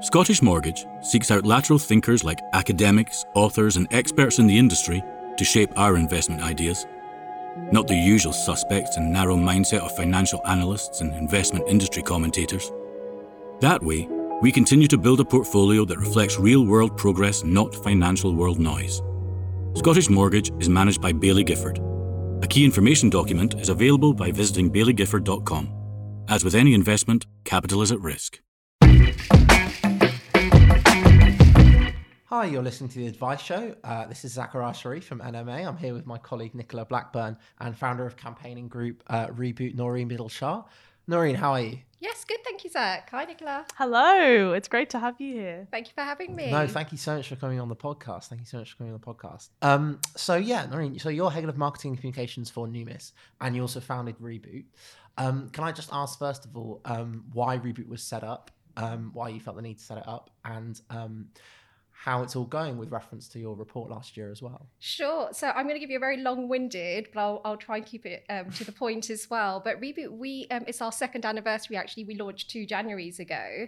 Scottish Mortgage seeks out lateral thinkers like academics, authors and experts in the industry to shape our investment ideas. Not the usual suspects and narrow mindset of financial analysts and investment industry commentators. That way, we continue to build a portfolio that reflects real-world progress, not financial world noise. Scottish Mortgage is managed by Baillie Gifford. A key information document is available by visiting baileygifford.com. As with any investment, capital is at risk. Hi, you're listening to The Advice Show. This is Zachariah Sharif from NMA. I'm here with my colleague Nicola Blackburn and founder of campaigning group Reboot, Noreen Biddle Shah. Noreen, how are you? Yes, good. Thank you, Zach. Hi, Nicola. Hello. It's great to have you here. Thank you for having me. No, thank you so much for coming on the podcast. Noreen, so you're Head of Marketing and Communications for Numis, and you also founded Reboot. Can I just ask, first of all, why Reboot was set up, why you felt the need to set it up, and how it's all going with reference to your report last year as well. Sure. So I'm going to give you a very long-winded, but I'll try and keep it to the point as well. But Reboot, it's our second anniversary, actually. We launched 2 Januaries ago.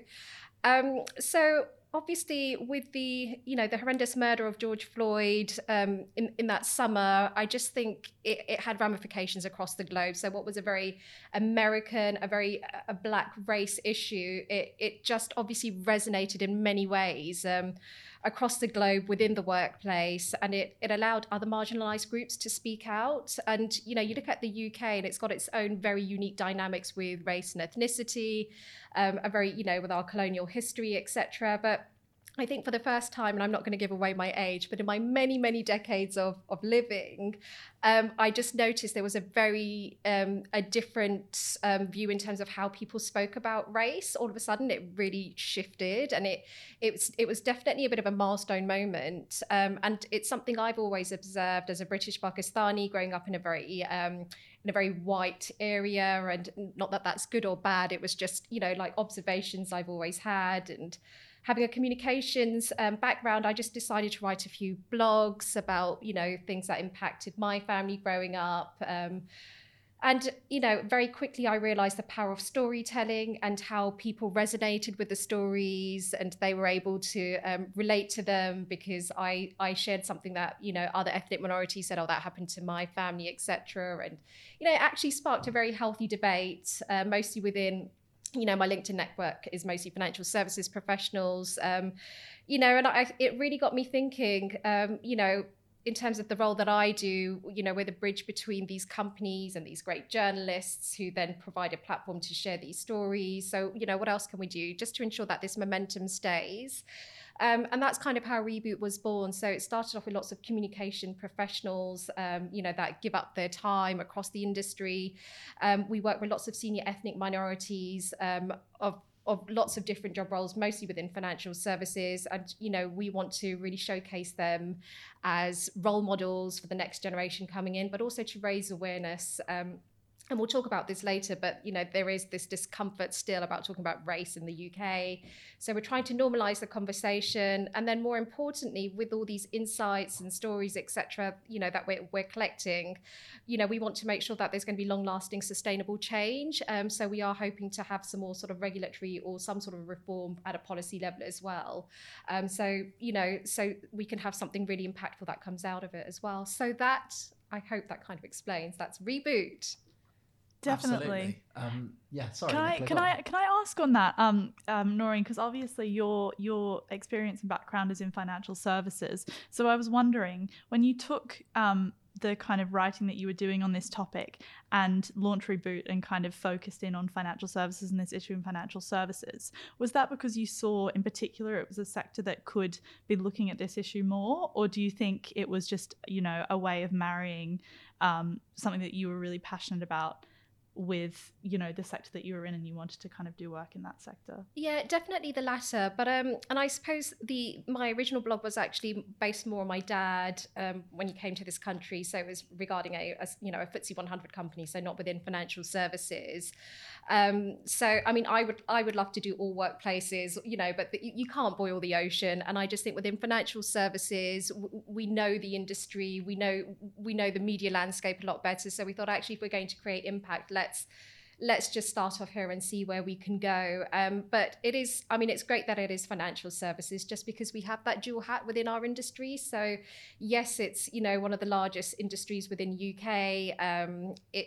So obviously with the horrendous murder of George Floyd in that summer, I just think it had ramifications across the globe. So what was a very American, a black race issue, it just obviously resonated in many ways across the globe within the workplace, and it allowed other marginalised groups to speak out. And you look at the UK, and it's got its own very unique dynamics with race and ethnicity, a very with our colonial history, etc. But I think for the first time, and I'm not going to give away my age, but in my many, many decades of living, I just noticed there was a very different view in terms of how people spoke about race. All of a sudden, it really shifted, and it was definitely a bit of a milestone moment. And it's something I've always observed as a British Pakistani growing up in a very white area, and not that that's good or bad. It was just observations I've always had, and having a communications background, I just decided to write a few blogs about, things that impacted my family growing up. And very quickly I realized the power of storytelling and how people resonated with the stories, and they were able to relate to them because I shared something that, other ethnic minorities said, oh, that happened to my family, etc. And, it actually sparked a very healthy debate, mostly within my LinkedIn network is mostly financial services professionals, and it really got me thinking, in terms of the role that I do, we're the bridge between these companies and these great journalists who then provide a platform to share these stories. So, what else can we do just to ensure that this momentum stays? And that's kind of how Reboot was born. So it started off with lots of communication professionals, that give up their time across the industry. We work with lots of senior ethnic minorities of lots of different job roles, mostly within financial services. And, we want to really showcase them as role models for the next generation coming in, but also to raise awareness. And we'll talk about this later, but, there is this discomfort still about talking about race in the UK. So we're trying to normalise the conversation. And then more importantly, with all these insights and stories, etc., that we're collecting, we want to make sure that there's going to be long-lasting, sustainable change. So we are hoping to have some more sort of regulatory or some sort of reform at a policy level as well. So we can have something really impactful that comes out of it as well. So that, I hope that kind of explains. That's Reboot. Definitely. Can I ask on that, Noreen, because obviously your experience and background is in financial services. So I was wondering, when you took the kind of writing that you were doing on this topic and launched Reboot and kind of focused in on financial services and this issue in financial services, was that because you saw in particular it was a sector that could be looking at this issue more, or do you think it was just a way of marrying something that you were really passionate about with the sector that you were in, and you wanted to kind of do work in that sector? Yeah, definitely the latter. But and I suppose my original blog was actually based more on my dad when he came to this country, so it was regarding a FTSE 100 company, so not within financial services. So I mean, I would love to do all workplaces, but you can't boil the ocean. And I just think within financial services, we know the industry, we know the media landscape a lot better. So we thought, actually, if we're going to create impact, let's let's just start off here and see where we can go. But it is, I mean, it's great that it is financial services, just because we have that dual hat within our industry. So yes, it's, you know, one of the largest industries within UK,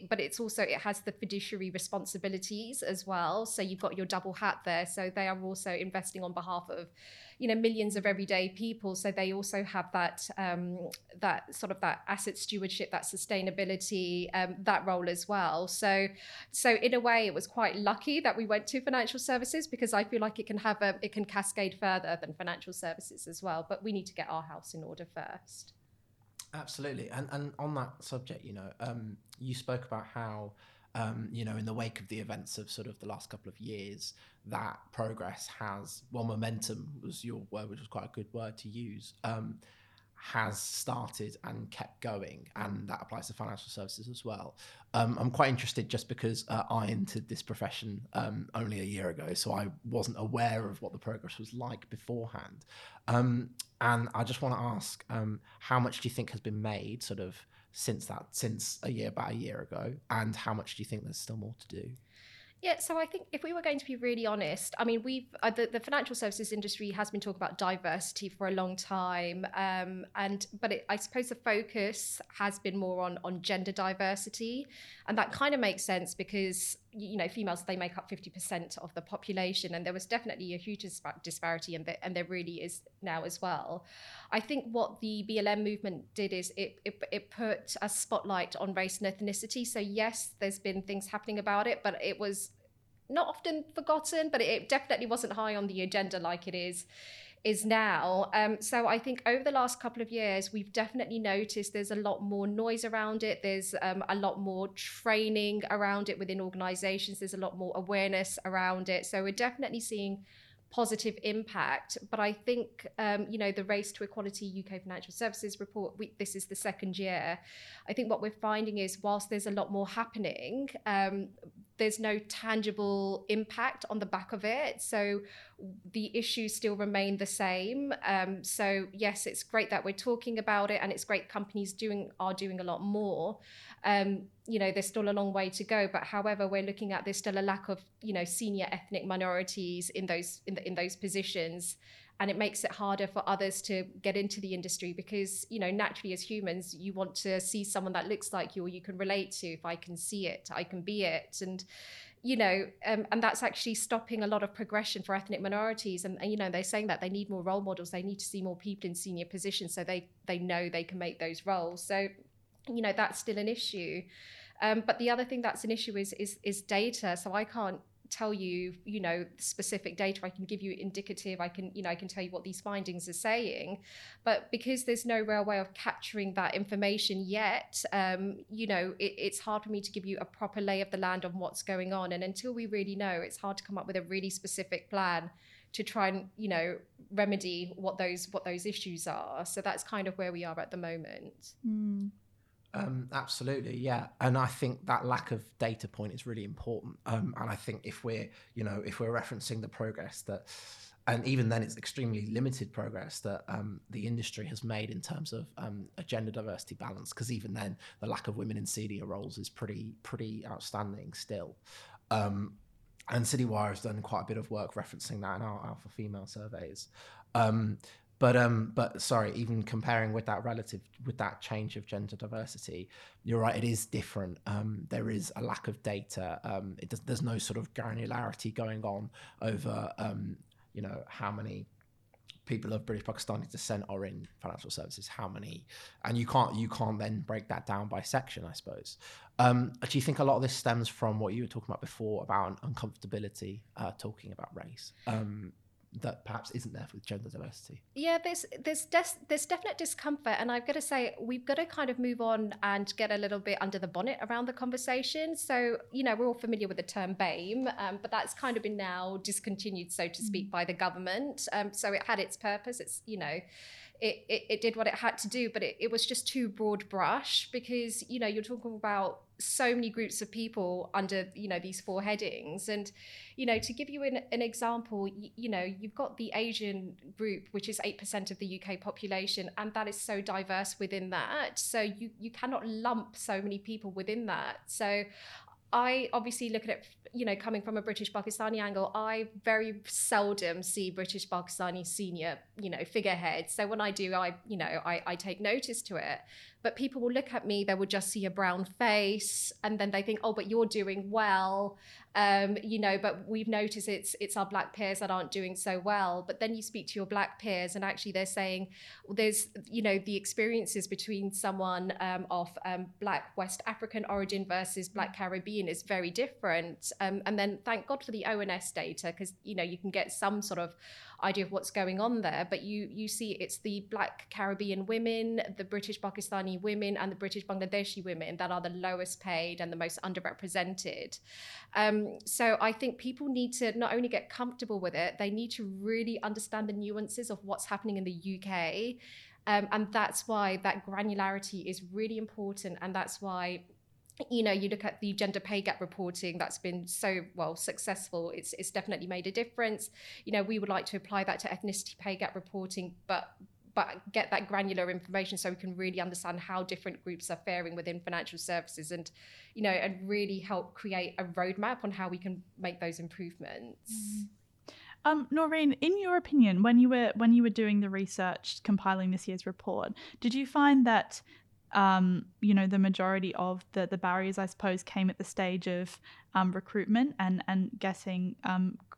but it's also, it has the fiduciary responsibilities as well. So you've got your double hat there. So they are also investing on behalf of, you know, millions of everyday people. So they also have that, that sort of that asset stewardship, that sustainability, that role as well. So in a way, it was quite lucky that we went to financial services, because I feel like it can have it can cascade further than financial services as well. But we need to get our house in order first. Absolutely. And on that subject, you know, you spoke about how, you know, in the wake of the events of sort of the last couple of years, that progress has, well, momentum was your word, which was quite a good word to use, has started and kept going, and that applies to financial services as well. I'm quite interested, just because I entered this profession only a year ago, so I wasn't aware of what the progress was like beforehand. And I just want to ask, how much do you think has been made sort of since about a year ago, and how much do you think there's still more to do? Yeah, so I think if we were going to be really honest, I mean, we've the financial services industry has been talking about diversity for a long time, but I suppose the focus has been more on gender diversity, and that kind of makes sense because, you know, females, they make up 50% of the population, and there was definitely a huge disparity, and there really is now as well. I think what the BLM movement did is it put a spotlight on race and ethnicity. So yes, there's been things happening about it, but it was not often forgotten, but it definitely wasn't high on the agenda like it is now. So I think over the last couple of years, we've definitely noticed there's a lot more noise around it. There's a lot more training around it within organizations. There's a lot more awareness around it. So we're definitely seeing positive impact. But I think, you know, the Race to Equality UK Financial Services report, this is the second year. I think what we're finding is whilst there's a lot more happening, there's no tangible impact on the back of it. So the issues still remain the same. So yes, it's great that we're talking about it, and it's great companies are doing a lot more. You know, there's still a long way to go, but however, we're looking at there's still a lack of, you know, senior ethnic minorities in those positions. And it makes it harder for others to get into the industry because, you know, naturally as humans, you want to see someone that looks like you or you can relate to. If I can see it, I can be it. And, you know, and that's actually stopping a lot of progression for ethnic minorities. And, you know, they're saying that they need more role models. They need to see more people in senior positions so they know they can make those roles. So, you know, that's still an issue. But the other thing that's an issue is data. So I can't tell you, you know, specific data. I can give you indicative, I can tell you what these findings are saying, but because there's no real way of capturing that information yet, you know, it's hard for me to give you a proper lay of the land on what's going on. And until we really know, it's hard to come up with a really specific plan to try and, you know, remedy what those issues are. So that's kind of where we are at the moment. Mm. Absolutely, yeah. And I think that lack of data point is really important. And I think if we're referencing the progress that, and even then it's extremely limited progress that the industry has made in terms of a gender diversity balance, because even then the lack of women in senior roles is pretty outstanding still. And CityWire has done quite a bit of work referencing that in our alpha female surveys. But sorry, even comparing with that change of gender diversity, you're right, it is different. There is a lack of data. There's no sort of granularity going on over, you know, how many people of British Pakistani descent are in financial services, how many, and you can't then break that down by section, I suppose. Do you think a lot of this stems from what you were talking about before about an uncomfortability talking about race? That perhaps isn't there with gender diversity? Yeah, there's definite discomfort, and I've got to say we've got to kind of move on and get a little bit under the bonnet around the conversation. So, you know, we're all familiar with the term BAME, but that's kind of been now discontinued, so to speak, by the government. So it had its purpose. It's, you know, it did what it had to do, but it was just too broad brush because, you know, you're talking about so many groups of people under, you know, these four headings. And, you know, to give you an example, you know, you've got the Asian group, which is 8% of the UK population, and that is so diverse within that. So you cannot lump so many people within that. So I obviously look at it, you know, coming from a British Pakistani angle, I very seldom see British Pakistani senior, you know, figureheads. So when I do, I take notice to it. But people will look at me, they will just see a brown face, and then they think, oh, but you're doing well, you know, but we've noticed it's our black peers that aren't doing so well. But then you speak to your black peers, and actually they're saying, well, there's, you know, the experiences between someone of black West African origin versus black Caribbean is very different. And then thank God for the ONS data, because, you know, you can get some sort of idea of what's going on there. But you see it's the black Caribbean women, the British Pakistani women, and the British Bangladeshi women that are the lowest paid and the most underrepresented. So I think people need to not only get comfortable with it, they need to really understand the nuances of what's happening in the UK. And that's why that granularity is really important. And that's why, you know, you look at the gender pay gap reporting that's been so well successful. It's definitely made a difference. You know, we would like to apply that to ethnicity pay gap reporting, but get that granular information so we can really understand how different groups are faring within financial services, and, you know, and really help create a roadmap on how we can make those improvements. Mm. Noreen, in your opinion, when you were doing the research compiling this year's report, did you find that you know, the majority of the barriers, I suppose, came at the stage of recruitment and getting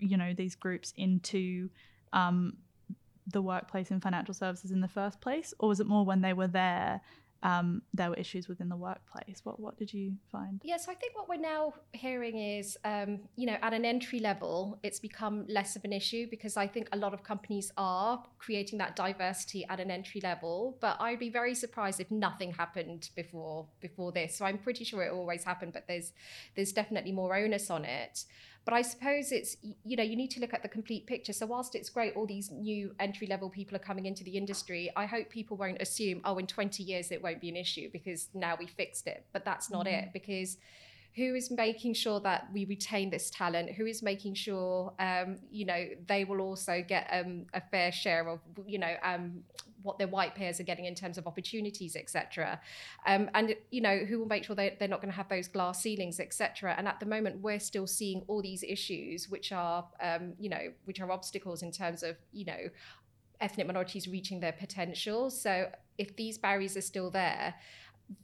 you know, these groups into the workplace in financial services in the first place? Or was it more when they were there were issues within the workplace? What did you find? Yes, I think what we're now hearing is, you know, at an entry level, it's become less of an issue, because I think a lot of companies are creating that diversity at an entry level. But I'd be very surprised if nothing happened before this. So I'm pretty sure it always happened, but there's definitely more onus on it. But I suppose it's, you know, you need to look at the complete picture. So whilst it's great all these new entry-level people are coming into the industry, I hope people won't assume, oh, in 20 years it won't be an issue because now we fixed it. But that's not it, because who is making sure that we retain this talent? Who is making sure, you know, they will also get a fair share of, you know, what their white peers are getting in terms of opportunities, etc. And, you know, who will make sure they're not going to have those glass ceilings, etc. And at the moment, we're still seeing all these issues, which are, you know, which are obstacles in terms of, you know, ethnic minorities reaching their potential. So if these barriers are still there,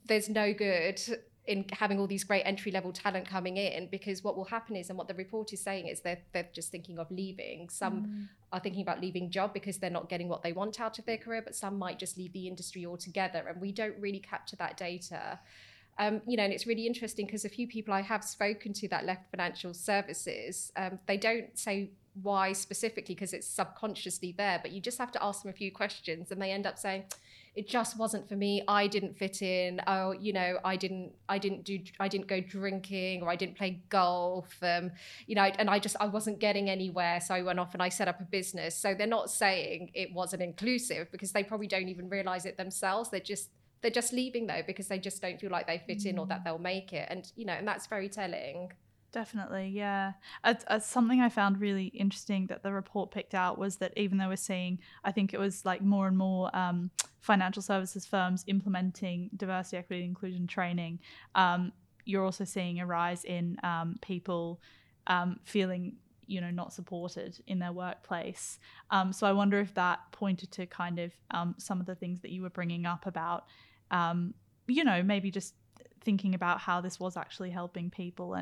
there's no good in having all these great entry-level talent coming in, because what will happen is, and what the report is saying is, they're just thinking of leaving. Some are thinking about leaving job because they're not getting what they want out of their career, but some might just leave the industry altogether, and we don't really capture that data. You know, and it's really interesting because a few people I have spoken to that left financial services, they don't say why specifically, because it's subconsciously there, but you just have to ask them a few questions and they end up saying, it just wasn't for me. I didn't fit in. Oh, you know, I didn't go drinking, or I didn't play golf. You know, and I wasn't getting anywhere. So I went off and I set up a business. So they're not saying it wasn't inclusive, because they probably don't even realize it themselves. They're just leaving though, because they just don't feel like they fit in or that they'll make it. And, you know, and that's very telling. Definitely, yeah. Something I found really interesting that the report picked out was that even though we're seeing, I think it was like more and more financial services firms implementing diversity, equity, and inclusion training, you're also seeing a rise in people feeling, you know, not supported in their workplace. So I wonder if that pointed to kind of some of the things that you were bringing up about, you know, maybe just thinking about how this was actually helping people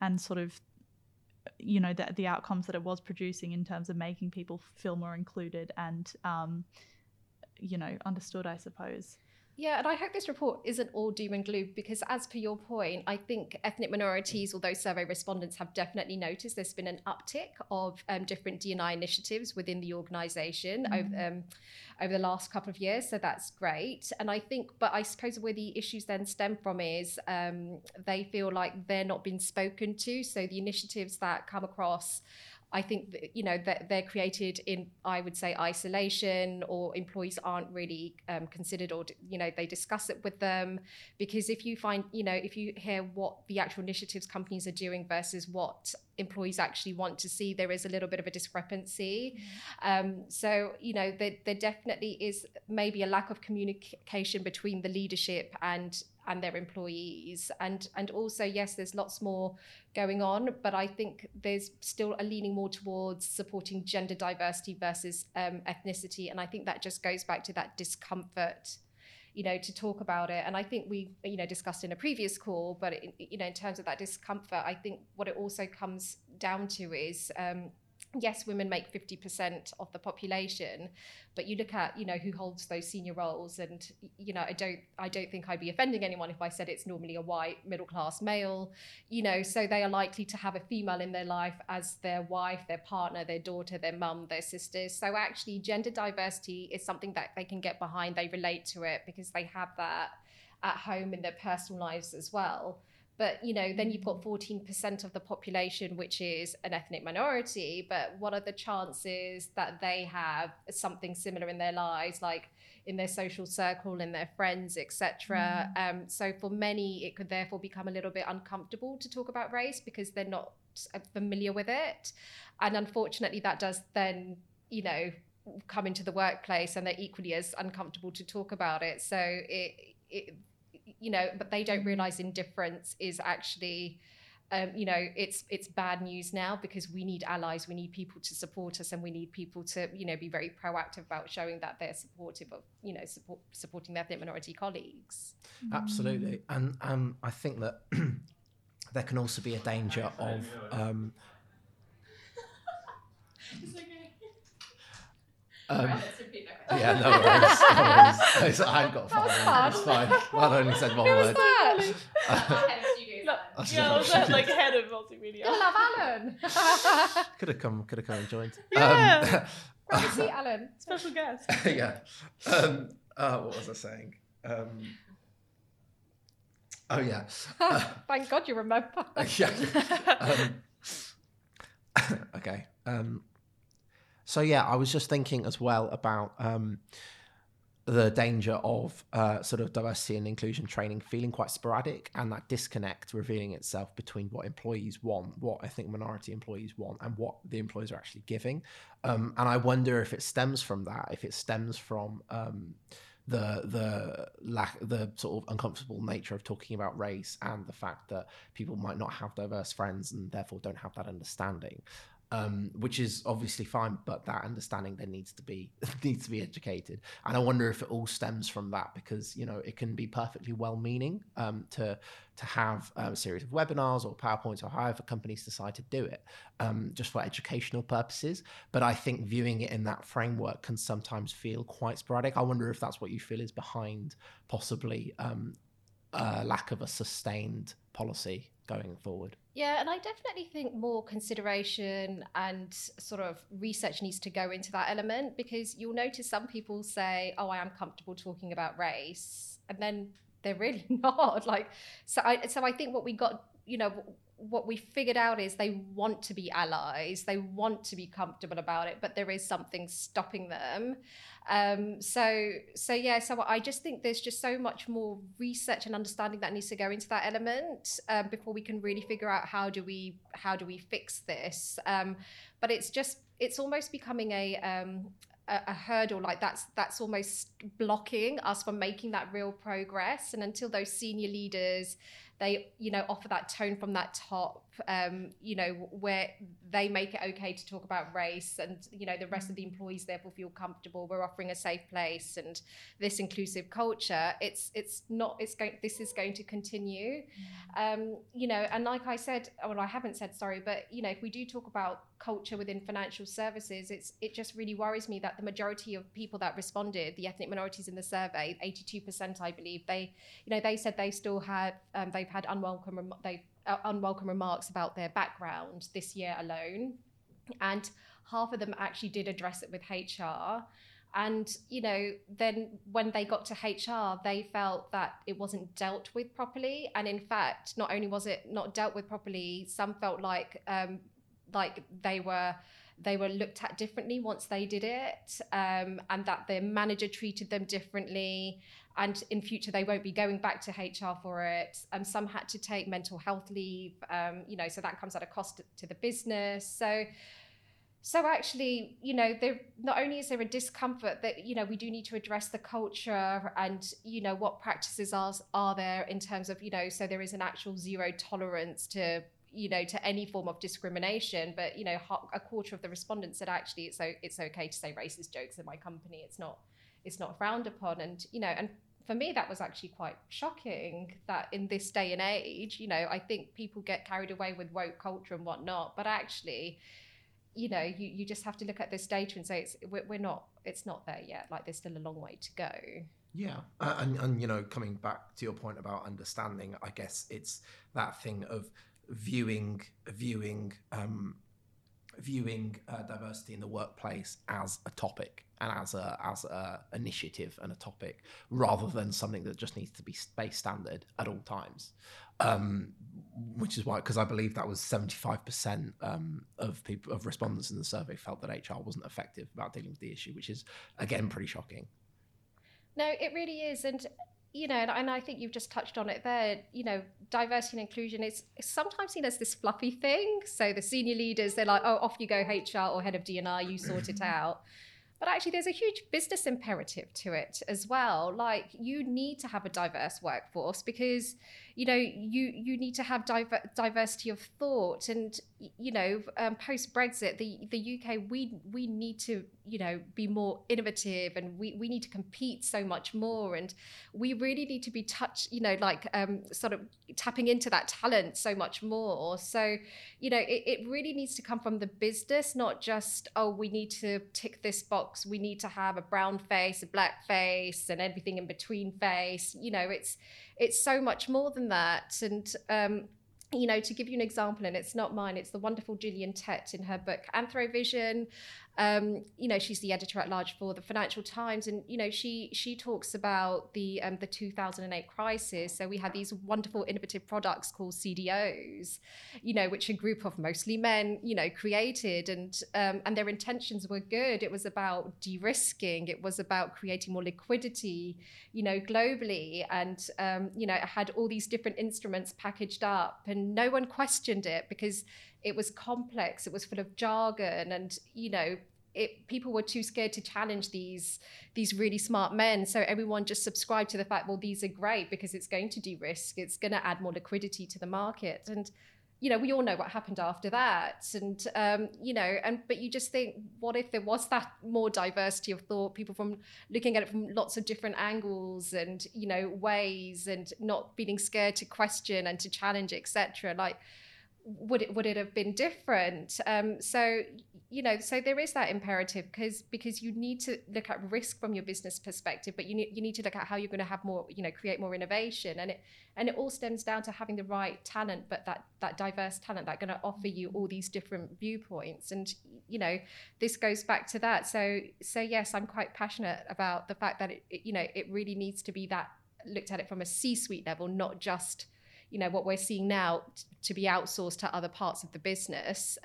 and sort of, you know, the outcomes that it was producing in terms of making people feel more included and, you know, understood, I suppose. Yeah, and I hope this report isn't all doom and gloom, because as per your point, I think ethnic minorities, although survey respondents have definitely noticed there's been an uptick of different D&I initiatives within the organisation over the last couple of years. So that's great. And I think, but I suppose where the issues then stem from is they feel like they're not being spoken to. So the initiatives that come across, I think, you know, that they're created in, I would say, isolation, or employees aren't really considered, or, you know, they discuss it with them. Because if you find, you know, if you hear what the actual initiatives companies are doing versus what employees actually want to see, there is a little bit of a discrepancy. So, you know, there definitely is maybe a lack of communication between the leadership and and their employees. And also, yes, there's lots more going on, but I think there's still a leaning more towards supporting gender diversity versus ethnicity. And I think that just goes back to that discomfort, you know, to talk about it. And I think we, you know, discussed in a previous call, but, in terms of that discomfort, I think what it also comes down to is, yes, women make 50% of the population, but you look at, you know, who holds those senior roles, and, you know, I don't think I'd be offending anyone if I said it's normally a white middle-class male, you know, so they are likely to have a female in their life as their wife, their partner, their daughter, their mum, their sisters. So actually gender diversity is something that they can get behind, they relate to it because they have that at home in their personal lives as well. But, you know, then you've got 14% of the population, which is an ethnic minority. But what are the chances that they have something similar in their lives, like in their social circle, in their friends, etc.? Mm. So for many, it could therefore become a little bit uncomfortable to talk about race because they're not familiar with it. And unfortunately, that does then, you know, come into the workplace and they're equally as uncomfortable to talk about it. So it you know, but they don't realize indifference is actually, you know, it's bad news now because we need allies, we need people to support us, and we need people to, you know, be very proactive about showing that they're supportive of, you know, supporting their ethnic minority colleagues. Absolutely. And I think that there can also be a danger of... It's okay. Right, let's repeat that. Yeah, no worries. I haven't got a fire. It's fine. Well, I only said one word. Yeah, I was like head of multimedia. I love Alan. Could have come and joined. Yeah. Great to see Alan. Special guest. Yeah. What was I saying? Oh yeah. Thank God you remember. Yeah. Okay. So yeah, I was just thinking as well about the danger of sort of diversity and inclusion training feeling quite sporadic, and that disconnect revealing itself between what employees want, what I think minority employees want, and what the employers are actually giving. And I wonder if it stems from that, if it stems from the sort of uncomfortable nature of talking about race, and the fact that people might not have diverse friends and therefore don't have that understanding. Which is obviously fine, but that understanding then needs to be educated. And I wonder if it all stems from that, because, you know, it can be perfectly well-meaning to have a series of webinars or PowerPoints or however companies decide to do it, just for educational purposes. But I think viewing it in that framework can sometimes feel quite sporadic. I wonder if that's what you feel is behind possibly a lack of a sustained policy going forward. Yeah, and I definitely think more consideration and sort of research needs to go into that element, because you'll notice some people say, oh, I am comfortable talking about race, and then they're really not. Like, so I think what we got, you know, what we figured out is they want to be allies, they want to be comfortable about it, but there is something stopping them. So I just think there's just so much more research and understanding that needs to go into that element before we can really figure out how do we fix this. But it's almost becoming a hurdle, like that's almost blocking us from making that real progress. And until those senior leaders, they, you know, offer that tone from that top, you know, where they make it okay to talk about race, and, you know, the rest of the employees therefore feel comfortable, we're offering a safe place and this inclusive culture, this is going to continue. You know, and like I said, well, I haven't said, sorry, but, you know, if we do talk about culture within financial services, it just really worries me that the majority of people that responded, the ethnic minorities in the survey, 82%, I believe, they, you know, they said they still have, they've had unwelcome remarks about their background this year alone, and half of them actually did address it with HR. And, you know, then when they got to HR, they felt that it wasn't dealt with properly. And in fact, not only was it not dealt with properly, some felt like they were looked at differently once they did it, and that their manager treated them differently, and in future they won't be going back to HR for it. And some had to take mental health leave, you know, so that comes at a cost to the business. So So actually, you know, there, not only is there a discomfort that, you know, we do need to address the culture and, you know, what practices are there in terms of, you know, so there is an actual zero tolerance to, you know, to any form of discrimination. But, you know, a quarter of the respondents said actually it's okay to say racist jokes in my company. It's not frowned upon. And, you know, and for me, that was actually quite shocking that in this day and age, you know, I think people get carried away with woke culture and whatnot, but actually, you know, you just have to look at this data and say it's not there yet. Like, there's still a long way to go. Yeah, and you know, coming back to your point about understanding, I guess it's that thing of viewing diversity in the workplace as a topic and as a initiative and a topic, rather than something that just needs to be space standard at all times. Which is why, because I believe that was 75% of respondents in the survey felt that HR wasn't effective about dealing with the issue, which is again pretty shocking. No, it really is, and you know, and I think you've just touched on it there. You know, diversity and inclusion is sometimes seen as this fluffy thing. So the senior leaders, they're like, "Oh, off you go, HR or head of D&I, you sort it out." But actually, there's a huge business imperative to it as well. Like, you need to have a diverse workforce because, you know, you need to have diversity of thought. And, you know, post-Brexit, the UK, we need to, you know, be more innovative, and we need to compete so much more. And we really need to be sort of tapping into that talent so much more. So, you know, it really needs to come from the business, not just, oh, we need to tick this box. We need to have a brown face, a black face, and everything in between face. You know, it's so much more than that. And, you know, to give you an example, and it's not mine, it's the wonderful Gillian Tett in her book Anthrovision. You know, she's the editor-at-large for the Financial Times, and, you know, she talks about the 2008 crisis. So we had these wonderful innovative products called CDOs, you know, which a group of mostly men, you know, created, and their intentions were good. It was about de-risking, it was about creating more liquidity, you know, globally, and, you know, it had all these different instruments packaged up, and no one questioned it because it was complex, it was full of jargon, and, you know, people were too scared to challenge these really smart men. So everyone just subscribed to the fact, well, these are great because it's going to de-risk, it's going to add more liquidity to the market. And, you know, we all know what happened after that. And, you know, but you just think, what if there was that more diversity of thought, people from looking at it from lots of different angles and, you know, ways, and not feeling scared to question and to challenge, etc. Like, would it have been different? So, you know, so there is that imperative because you need to look at risk from your business perspective, but you need to look at how you're going to have more, you know, create more innovation. And it all stems down to having the right talent, but that diverse talent that's going to offer you all these different viewpoints. And, you know, this goes back to that. So yes, I'm quite passionate about the fact that it, you know, it really needs to be that looked at it from a C-suite level, not just, you know, what we're seeing now to be outsourced to other parts of the business.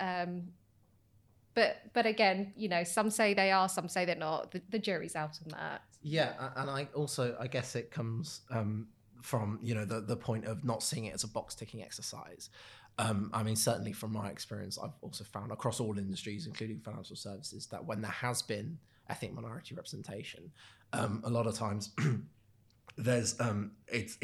But again, you know, some say they are, some say they're not. The jury's out on that. Yeah, and I guess it comes from, you know, the point of not seeing it as a box-ticking exercise. I mean, certainly from my experience, I've also found across all industries, including financial services, that when there has been ethnic minority representation, a lot of times... There's it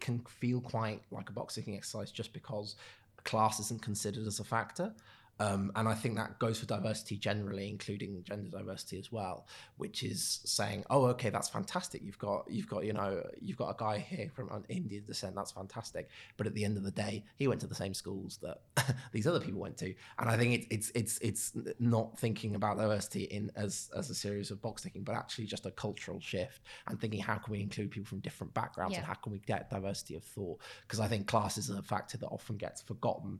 can feel quite like a box-ticking exercise just because class isn't considered as a factor, and I think that goes for diversity generally, including gender diversity as well, which is saying, oh, okay, that's fantastic. You've got a guy here from Indian descent. That's fantastic. But at the end of the day, he went to the same schools that these other people went to, and I think it's not thinking about diversity in as a series of box ticking, but actually just a cultural shift and thinking, how can we include people from different backgrounds, yeah, and how can we get diversity of thought? Because I think class is a factor that often gets forgotten.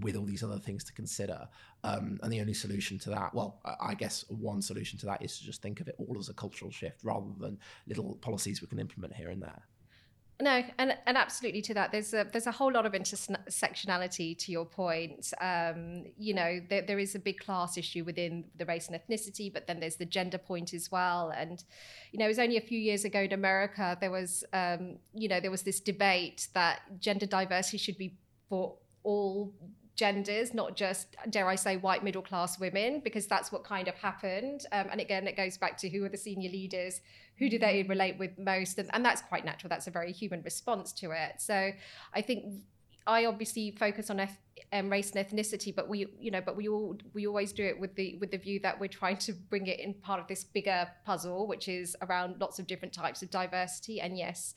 With all these other things to consider. And the only solution to that, well, I guess one solution to that is to just think of it all as a cultural shift rather than little policies we can implement here and there. No, and absolutely to that. There's a whole lot of intersectionality to your point. You know, there is a big class issue within the race and ethnicity, but then there's the gender point as well. And, you know, it was only a few years ago in America, there was this debate that gender diversity should be for all genders, not just, dare I say, white middle class women, because that's what kind of happened. And again, it goes back to who are the senior leaders, who do they relate with most? And that's quite natural. That's a very human response to it. So I think I obviously focus on race and ethnicity, but we always do it with the view that we're trying to bring it in part of this bigger puzzle, which is around lots of different types of diversity. And yes,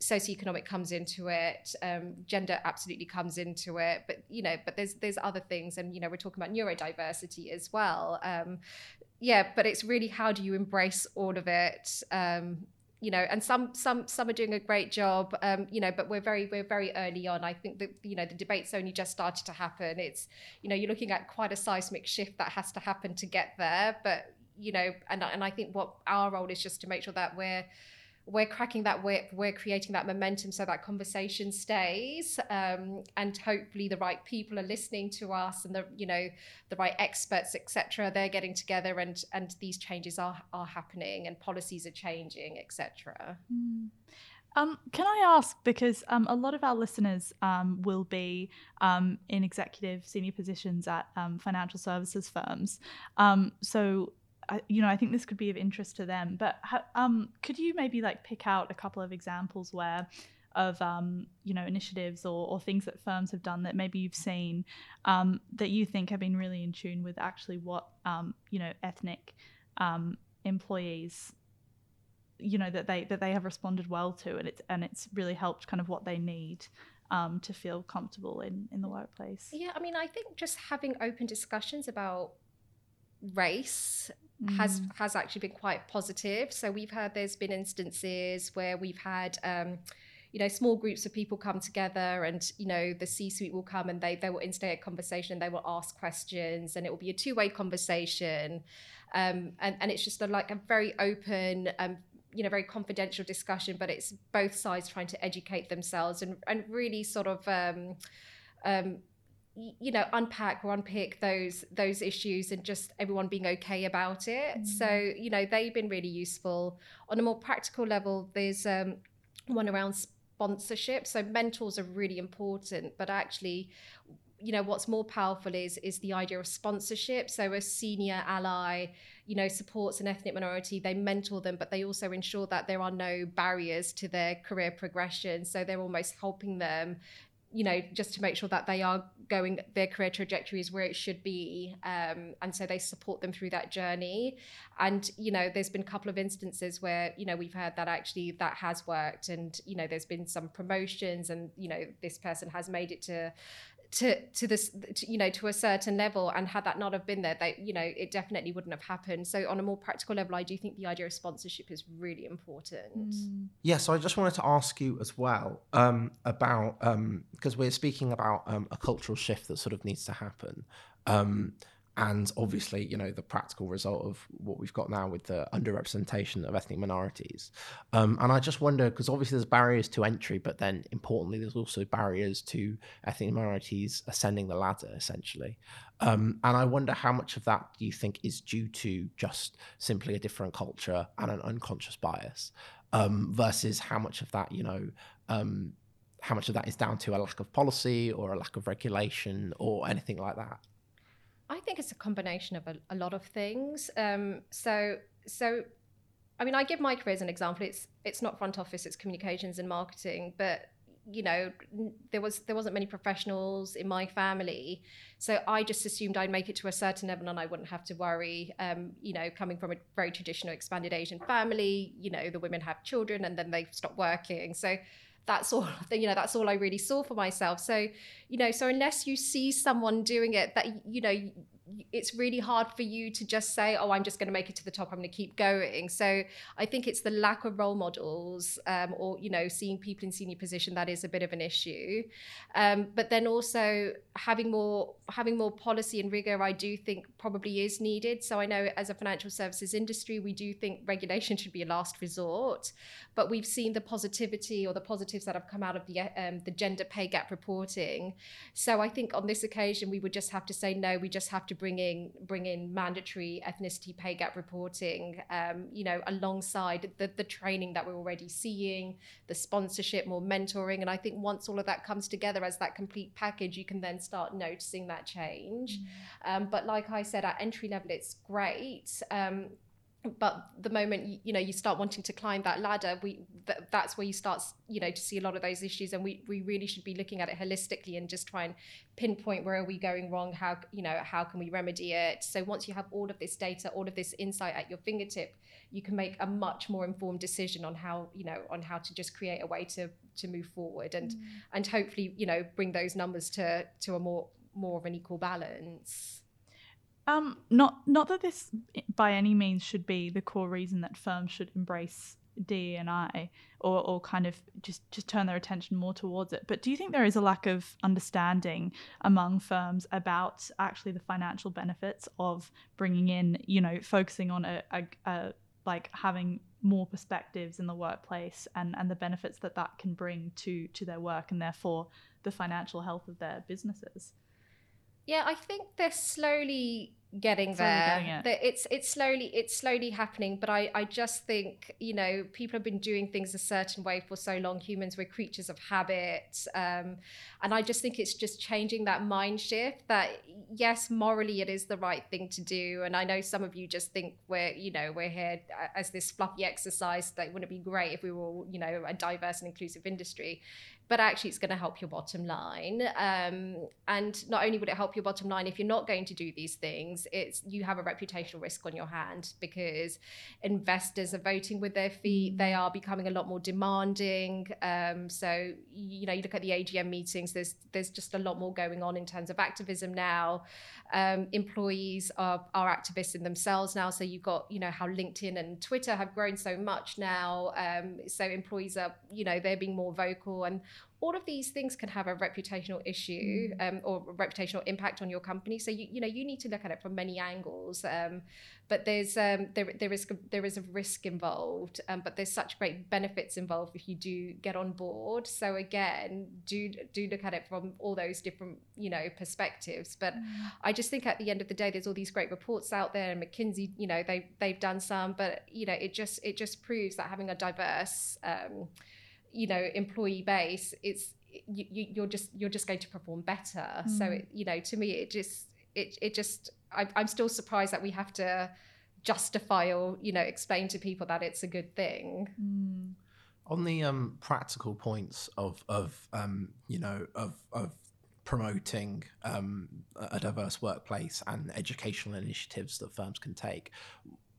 socioeconomic comes into it, gender absolutely comes into it, but there's other things, and we're talking about neurodiversity as well. But it's really, how do you embrace all of it? And some are doing a great job, but we're very early on. I think that, the debate's only just started to happen. It's, you're looking at quite a seismic shift that has to happen to get there. But, and I think what our role is just to make sure that we're cracking that whip, we're creating that momentum so that conversation stays, and hopefully the right people are listening to us, and the right experts, etc. They're getting together, and these changes are happening, and policies are changing, etc. Mm. Can I ask, because a lot of our listeners will be in executive senior positions at financial services firms, so. I think this could be of interest to them, but could you maybe pick out a couple of examples of initiatives or things that firms have done that maybe you've seen that you think have been really in tune with actually what ethnic employees that they have responded well to, and it's really helped kind of what they need to feel comfortable in the workplace? Yeah, I mean, I think just having open discussions about race has actually been quite positive. So we've heard there's been instances where we've had small groups of people come together, and the C-suite will come, and they will instigate a conversation, and they will ask questions, and it will be a two-way conversation, and it's just a very open, very confidential discussion, but it's both sides trying to educate themselves and really sort of unpack or unpick those issues, and just everyone being okay about it. Mm-hmm. So, they've been really useful. On a more practical level, there's one around sponsorship. So mentors are really important, but actually, what's more powerful is the idea of sponsorship. So a senior ally, supports an ethnic minority, they mentor them, but they also ensure that there are no barriers to their career progression. So they're almost helping them, just to make sure that they are going, their career trajectory is where it should be. And so they support them through that journey. And, there's been a couple of instances where, we've heard that actually that has worked, and, there's been some promotions, and, this person has made it to a certain level, and had that not have been there, it definitely wouldn't have happened. So on a more practical level, I do think the idea of sponsorship is really important. Mm. Yeah, so I just wanted to ask you as well about, because we're speaking about a cultural shift that sort of needs to happen. And obviously, the practical result of what we've got now with the underrepresentation of ethnic minorities. And I just wonder, because obviously there's barriers to entry, but then importantly, there's also barriers to ethnic minorities ascending the ladder, essentially. And I wonder how much of that do you think is due to just simply a different culture and an unconscious bias, versus how much of that, how much of that is down to a lack of policy or a lack of regulation or anything like that? I think it's a combination of a lot of things. So, I mean, I give my career as an example. It's not front office, it's communications and marketing, but there wasn't many professionals in my family, so I just assumed I'd make it to a certain level and I wouldn't have to worry. Coming from a very traditional expanded Asian family, the women have children and then they stop working, so. That's all I really saw for myself. So, so unless you see someone doing it, that, it's really hard for you to just say, oh, I'm just going to make it to the top, I'm going to keep going. So I think it's the lack of role models, or, seeing people in senior position, that is a bit of an issue. But then also having more policy and rigor, I do think probably is needed. So I know as a financial services industry, we do think regulation should be a last resort, but we've seen the positivity or the positives that have come out of the gender pay gap reporting. So I think on this occasion, we would just have to say, no, we just have to bring in mandatory ethnicity pay gap reporting, alongside the training that we're already seeing, the sponsorship, more mentoring. And I think once all of that comes together as that complete package, you can then start noticing that change. But like I said, at entry level, it's great. But the moment, you start wanting to climb that ladder, that's where you start, to see a lot of those issues. And we really should be looking at it holistically and just try and pinpoint where are we going wrong, how can we remedy it. So once you have all of this data, all of this insight at your fingertip, you can make a much more informed decision on how to just create a way to move forward and hopefully, bring those numbers to a more of an equal balance. Not that this by any means should be the core reason that firms should embrace DE&I or kind of just turn their attention more towards it. But do you think there is a lack of understanding among firms about actually the financial benefits of bringing in, focusing on like having more perspectives in the workplace and the benefits that can bring to their work and therefore the financial health of their businesses? Yeah, I think they're slowly getting there. It's slowly happening, but I just think, people have been doing things a certain way for so long. Humans, we're creatures of habit. And I just think it's just changing that mind shift that, yes, morally it is the right thing to do. And I know some of you just think we're here as this fluffy exercise that wouldn't it be great if we were all, a diverse and inclusive industry. But actually it's going to help your bottom line. And not only would it help your bottom line, if you're not going to do these things, you have a reputational risk on your hand because investors are voting with their feet. They are becoming a lot more demanding. So, you look at the AGM meetings, there's just a lot more going on in terms of activism now. Employees are activists in themselves now. So you've got, how LinkedIn and Twitter have grown so much now. So employees are, they're being more vocal, and all of these things can have a reputational issue or reputational impact on your company. So you need to look at it from many angles. But there's there is a risk involved. But there's such great benefits involved if you do get on board. So again, do look at it from all those different perspectives. But I just think at the end of the day, there's all these great reports out there, and McKinsey they've done some. But it just proves that having a diverse employee base, it's you're just going to perform better. So to me it just I'm still surprised that we have to justify or explain to people that it's a good thing. On the practical points of promoting a diverse workplace and educational initiatives that firms can take,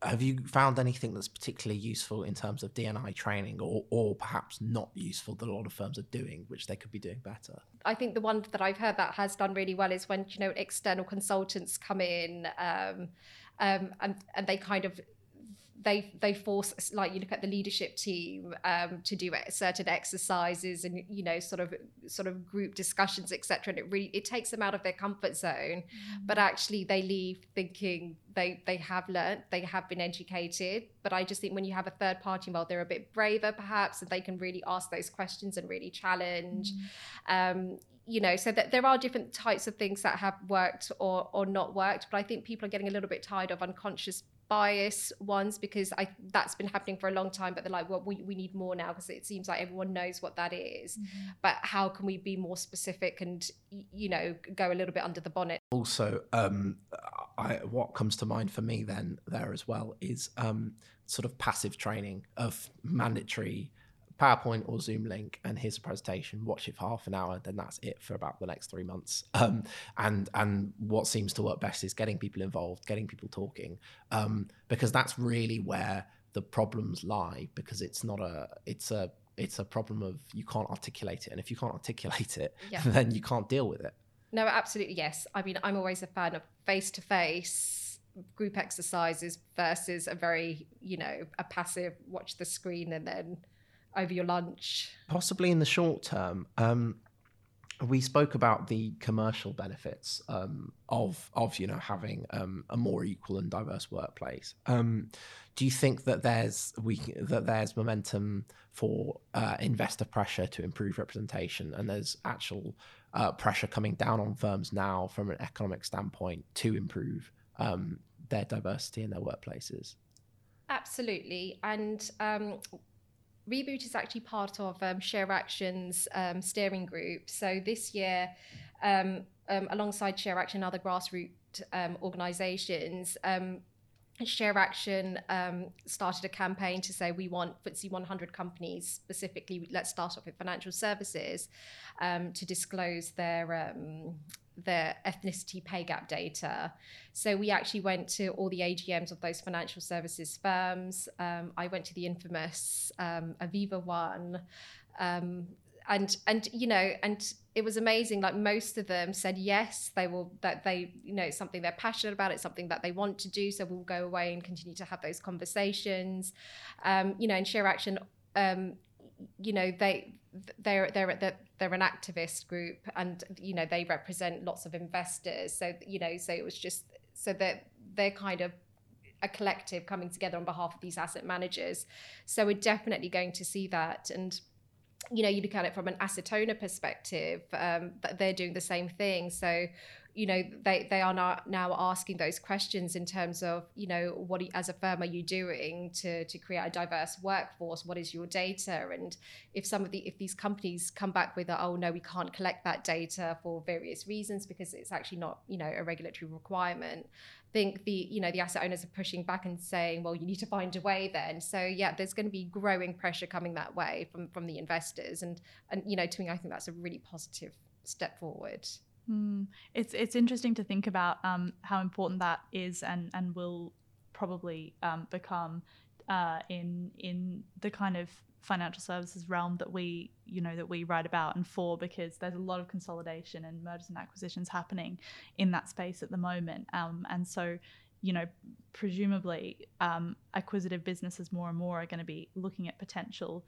have you found anything that's particularly useful in terms of D&I training or perhaps not useful that a lot of firms are doing, which they could be doing better? I think the one that I've heard that has done really well is when, external consultants come in and they kind of, they force, like you look at the leadership team to do certain exercises and sort of group discussions, etc. And it takes them out of their comfort zone, but actually they leave thinking they have learnt, they have been educated. But I just think when you have a third party involved, they're a bit braver perhaps, and they can really ask those questions and really challenge. So that there are different types of things that have worked or not worked. But I think people are getting a little bit tired of unconscious bias ones because that's been happening for a long time, but they're like, well, we need more now because it seems like everyone knows what that is. But how can we be more specific and go a little bit under the bonnet? Also, what comes to mind for me then there as well is sort of passive training of mandatory PowerPoint or Zoom link, and here's a presentation, watch it for half an hour, then that's it for about the next 3 months. And what seems to work best is getting people involved, getting people talking, because that's really where the problems lie, because it's a problem of you can't articulate it. And if you can't articulate it, then you can't deal with it. No, absolutely. Yes. I mean, I'm always a fan of face-to-face group exercises versus a very, a passive watch the screen and then over your lunch. Possibly in the short term, we spoke about the commercial benefits of having a more equal and diverse workplace. Do you think that there's momentum for investor pressure to improve representation, and there's actual pressure coming down on firms now from an economic standpoint to improve their diversity in their workplaces. Absolutely. And Reboot is actually part of ShareAction's steering group. So this year, alongside ShareAction and other grassroots organisations, ShareAction started a campaign to say we want FTSE 100 companies, specifically, let's start off with financial services, to disclose their ethnicity pay gap data. So we actually went to all the AGMs of those financial services firms. I went to the infamous Aviva one, and you know, and it was amazing. Like, most of them said yes, they will, that they, you know, it's something they're passionate about, it's something that they want to do, so we'll go away and continue to have those conversations. You know, and ShareAction, you know, they're an activist group, and you know, they represent lots of investors, so you know, so it was just, so that they're kind of a collective coming together on behalf of these asset managers. So we're definitely going to see that. And you know, you look at it from an asset owner perspective, but they're doing the same thing. So, you know, they are now asking those questions in terms of, you know, what as a firm are you doing to create a diverse workforce? What is your data? And if if these companies come back with, oh no, we can't collect that data for various reasons because it's actually not, you know, a regulatory requirement, think the asset owners are pushing back and saying, well, you need to find a way then. So yeah, there's going to be growing pressure coming that way from the investors, and you know, to me, I think that's a really positive step forward. It's interesting to think about how important that is and will probably become in the kind of financial services realm that we write about and for, because there's a lot of consolidation and mergers and acquisitions happening in that space at the moment, and so, you know, presumably acquisitive businesses more and more are going to be looking at potential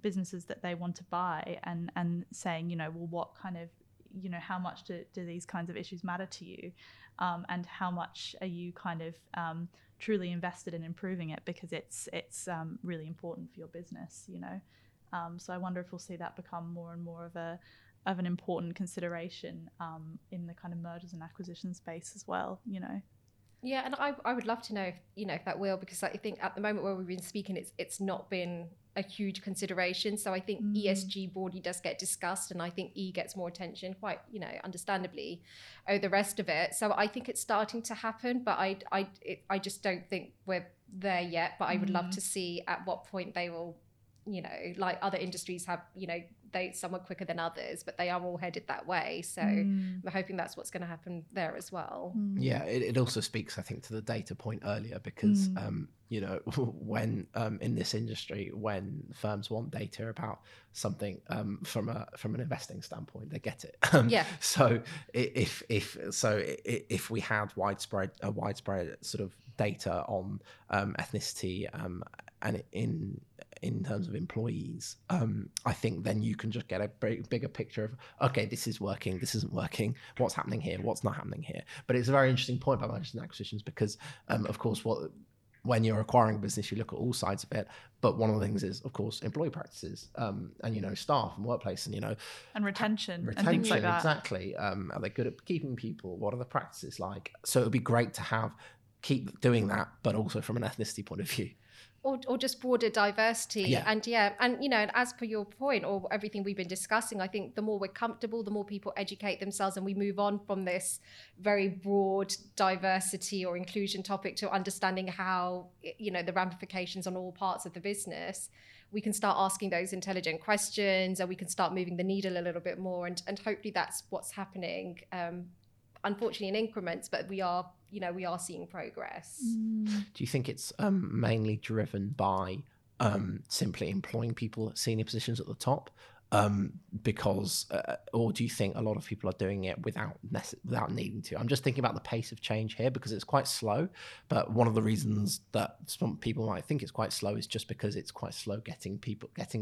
businesses that they want to buy and saying, you know, well, what kind of, you know, how much do these kinds of issues matter to you, and how much are you kind of truly invested in improving it, because it's really important for your business, you know. So I wonder if we'll see that become more and more of an important consideration in the kind of mergers and acquisition space as well, you know. Yeah, and I would love to know if that will, because I think at the moment where we've been speaking, it's not been a huge consideration. So I think ESG broadly does get discussed, and I think E gets more attention, quite, you know, understandably, over the rest of it. So I think it's starting to happen, but I just don't think we're there yet. But I would love to see at what point they will, you know, like other industries have, you know, some are quicker than others, but they are all headed that way. So we're hoping that's what's going to happen there as well. Yeah, it also speaks, I think, to the data point earlier, because you know, when in this industry, when firms want data about something from an investing standpoint, they get it. Yeah. So if we had widespread sort of data on ethnicity and in terms of employees, I think then you can just get a bigger picture of, okay, this is working, this isn't working, what's happening here, what's not happening here. But it's a very interesting point about mergers and acquisitions, because of course, when you're acquiring a business, you look at all sides of it. But one of the things is, of course, employee practices and, you know, staff and workplace and, you know. And retention and things like that. Exactly. Are they good at keeping people? What are the practices like? So it would be great to keep doing that, but also from an ethnicity point of view. Or just broader diversity. Yeah. And you know, and as per your point or everything we've been discussing, I think the more we're comfortable, the more people educate themselves, and we move on from this very broad diversity or inclusion topic to understanding how, you know, the ramifications on all parts of the business. We can start asking those intelligent questions, and we can start moving the needle a little bit more, and hopefully that's what's happening. Unfortunately in increments, but we are seeing progress. Do you think it's mainly driven by simply employing people at senior positions at the top, because or do you think a lot of people are doing it without needing to? I'm just thinking about the pace of change here, because it's quite slow, but one of the reasons that some people might think it's quite slow is just because it's quite slow getting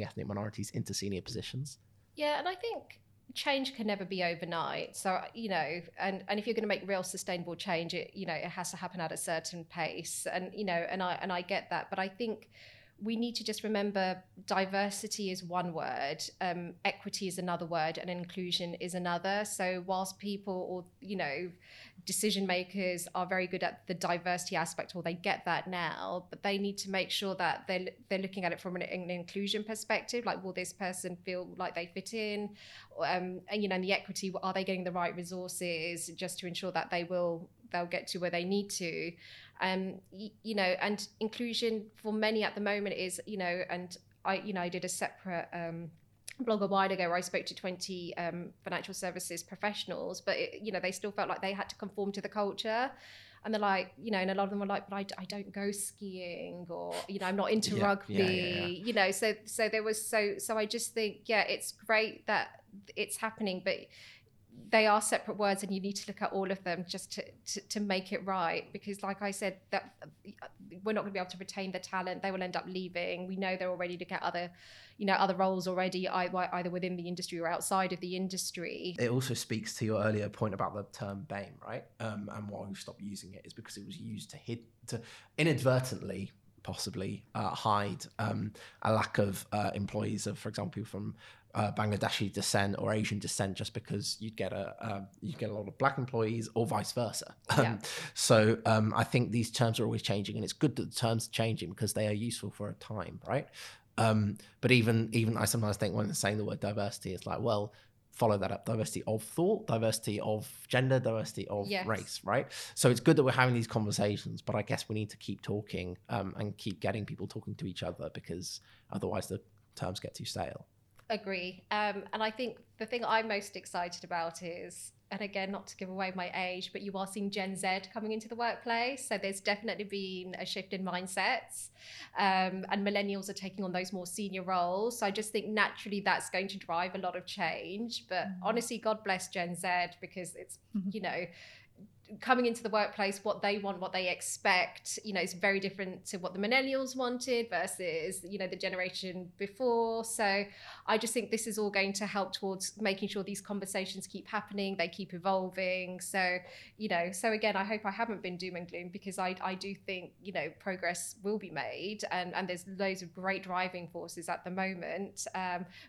ethnic minorities into senior positions. Yeah, and I think change can never be overnight. So, you know, and if you're going to make real sustainable change, it has to happen at a certain pace. And, you know, and I get that. But I think we need to just remember diversity is one word, equity is another word, and inclusion is another. So whilst people or, you know, decision makers are very good at the diversity aspect, or they get that now, but they need to make sure that they're looking at it from an inclusion perspective, like will this person feel like they fit in, and, you know, and the equity, are they getting the right resources just to ensure that they'll get to where they need to. You know, and inclusion for many at the moment is, you know, and I did a separate blog a while ago where I spoke to 20 financial services professionals, but it, you know, they still felt like they had to conform to the culture. And they're like, you know, and a lot of them were like, but I don't go skiing, or, you know, I'm not into rugby, you know, so there was, so I just think, yeah, it's great that it's happening, but they are separate words, and you need to look at all of them just to make it right. Because like I said, that we're not going to be able to retain the talent. They will end up leaving. We know they're already looking at other, you know, other roles already, either within the industry or outside of the industry. It also speaks to your earlier point about the term BAME, right? And why we stopped using it is because it was used to inadvertently possibly hide a lack of employees of, for example, people from Bangladeshi descent or Asian descent, just because you'd get a lot of black employees, or vice versa. So I think these terms are always changing, and it's good that the terms are changing because they are useful for a time, right? But even I sometimes think when saying the word diversity, it's like, well, follow that up: diversity of thought, diversity of gender, diversity of race, right? So it's good that we're having these conversations, but I guess we need to keep talking and keep getting people talking to each other, because otherwise the terms get too stale. Agree. And I think the thing I'm most excited about is, and again, not to give away my age, but you are seeing Gen Z coming into the workplace. So there's definitely been a shift in mindsets, and millennials are taking on those more senior roles. So I just think naturally that's going to drive a lot of change. But honestly, God bless Gen Z, because it's, you know, coming into the workplace, what they want, what they expect, you know, is very different to what the millennials wanted versus, you know, the generation before. So I just think this is all going to help towards making sure these conversations keep happening, they keep evolving. So, you know, so again, I hope I haven't been doom and gloom, because I do think, you know, progress will be made, and there's loads of great driving forces at the moment.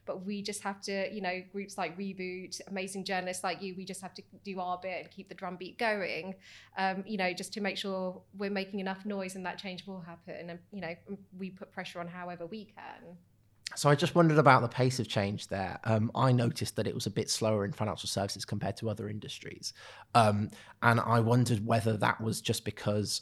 But we just have to, you know, groups like Reboot, amazing journalists like you, we just have to do our bit and keep the drumbeat going. You know, just to make sure we're making enough noise and that change will happen, and, you know, we put pressure on however we can. So I just wondered about the pace of change there. I noticed that it was a bit slower in financial services compared to other industries, and I wondered whether that was just because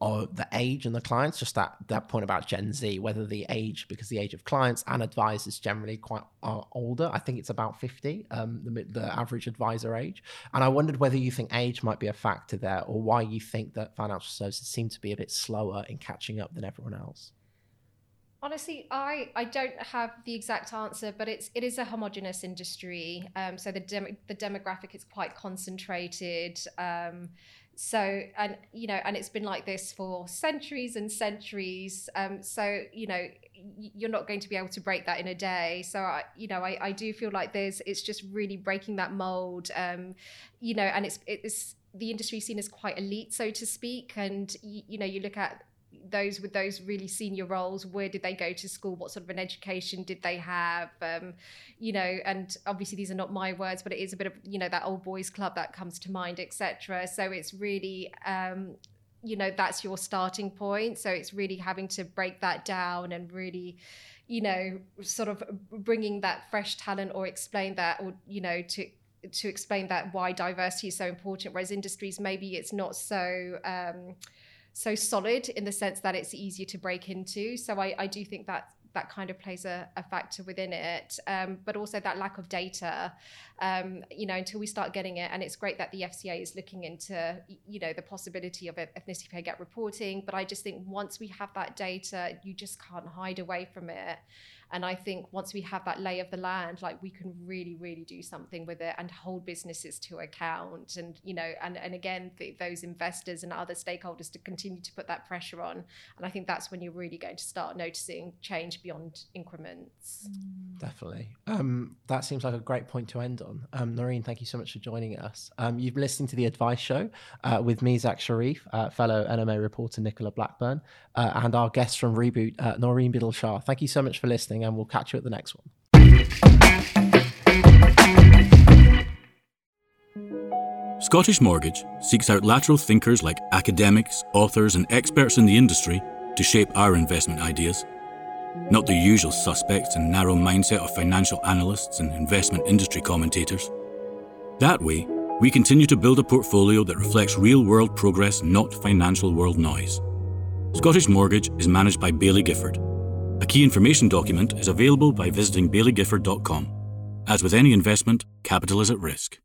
of the age and the clients, just that point about Gen Z, whether the age, because the age of clients and advisors generally quite are older. I think it's about 50, the average advisor age. And I wondered whether you think age might be a factor there, or why you think that financial services seem to be a bit slower in catching up than everyone else. Honestly, I don't have the exact answer, but it is a homogenous industry. So the demographic is quite concentrated. So, and, you know, and it's been like this for centuries and centuries. So, you know, you're not going to be able to break that in a day. So, I do feel like it's just really breaking that mold, you know, and it's the industry seen as quite elite, so to speak. And, you know, you look at those with those really senior roles, where did they go to school, what sort of an education did they have, you know, and obviously these are not my words, but it is a bit of, you know, that old boys club that comes to mind, etc. So it's really you know, that's your starting point, so it's really having to break that down and really, you know, sort of bringing that fresh talent, or explain that, or, you know, to explain that why diversity is so important, whereas industries maybe it's not so so solid in the sense that it's easier to break into. So I do think that kind of plays a factor within it, but also that lack of data, you know, until we start getting it. And it's great that the FCA is looking into, you know, the possibility of ethnicity pay gap reporting, but I just think once we have that data, you just can't hide away from it. And I think once we have that lay of the land, like, we can really, really do something with it and hold businesses to account. And, you know, and again, those investors and other stakeholders to continue to put that pressure on. And I think that's when you're really going to start noticing change beyond increments. Definitely. That seems like a great point to end on. Noreen, thank you so much for joining us. You've been listening to The Advice Show with me, Zach Sharif, fellow NMA reporter Nicola Blackburn, and our guest from Reboot, Noreen Biddle Shah. Thank you so much for listening, and we'll catch you at the next one. Scottish Mortgage seeks out lateral thinkers like academics, authors and experts in the industry to shape our investment ideas. Not the usual suspects and narrow mindset of financial analysts and investment industry commentators. That way, we continue to build a portfolio that reflects real-world progress, not financial world noise. Scottish Mortgage is managed by Baillie Gifford. A key information document is available by visiting baileygifford.com. As with any investment, capital is at risk.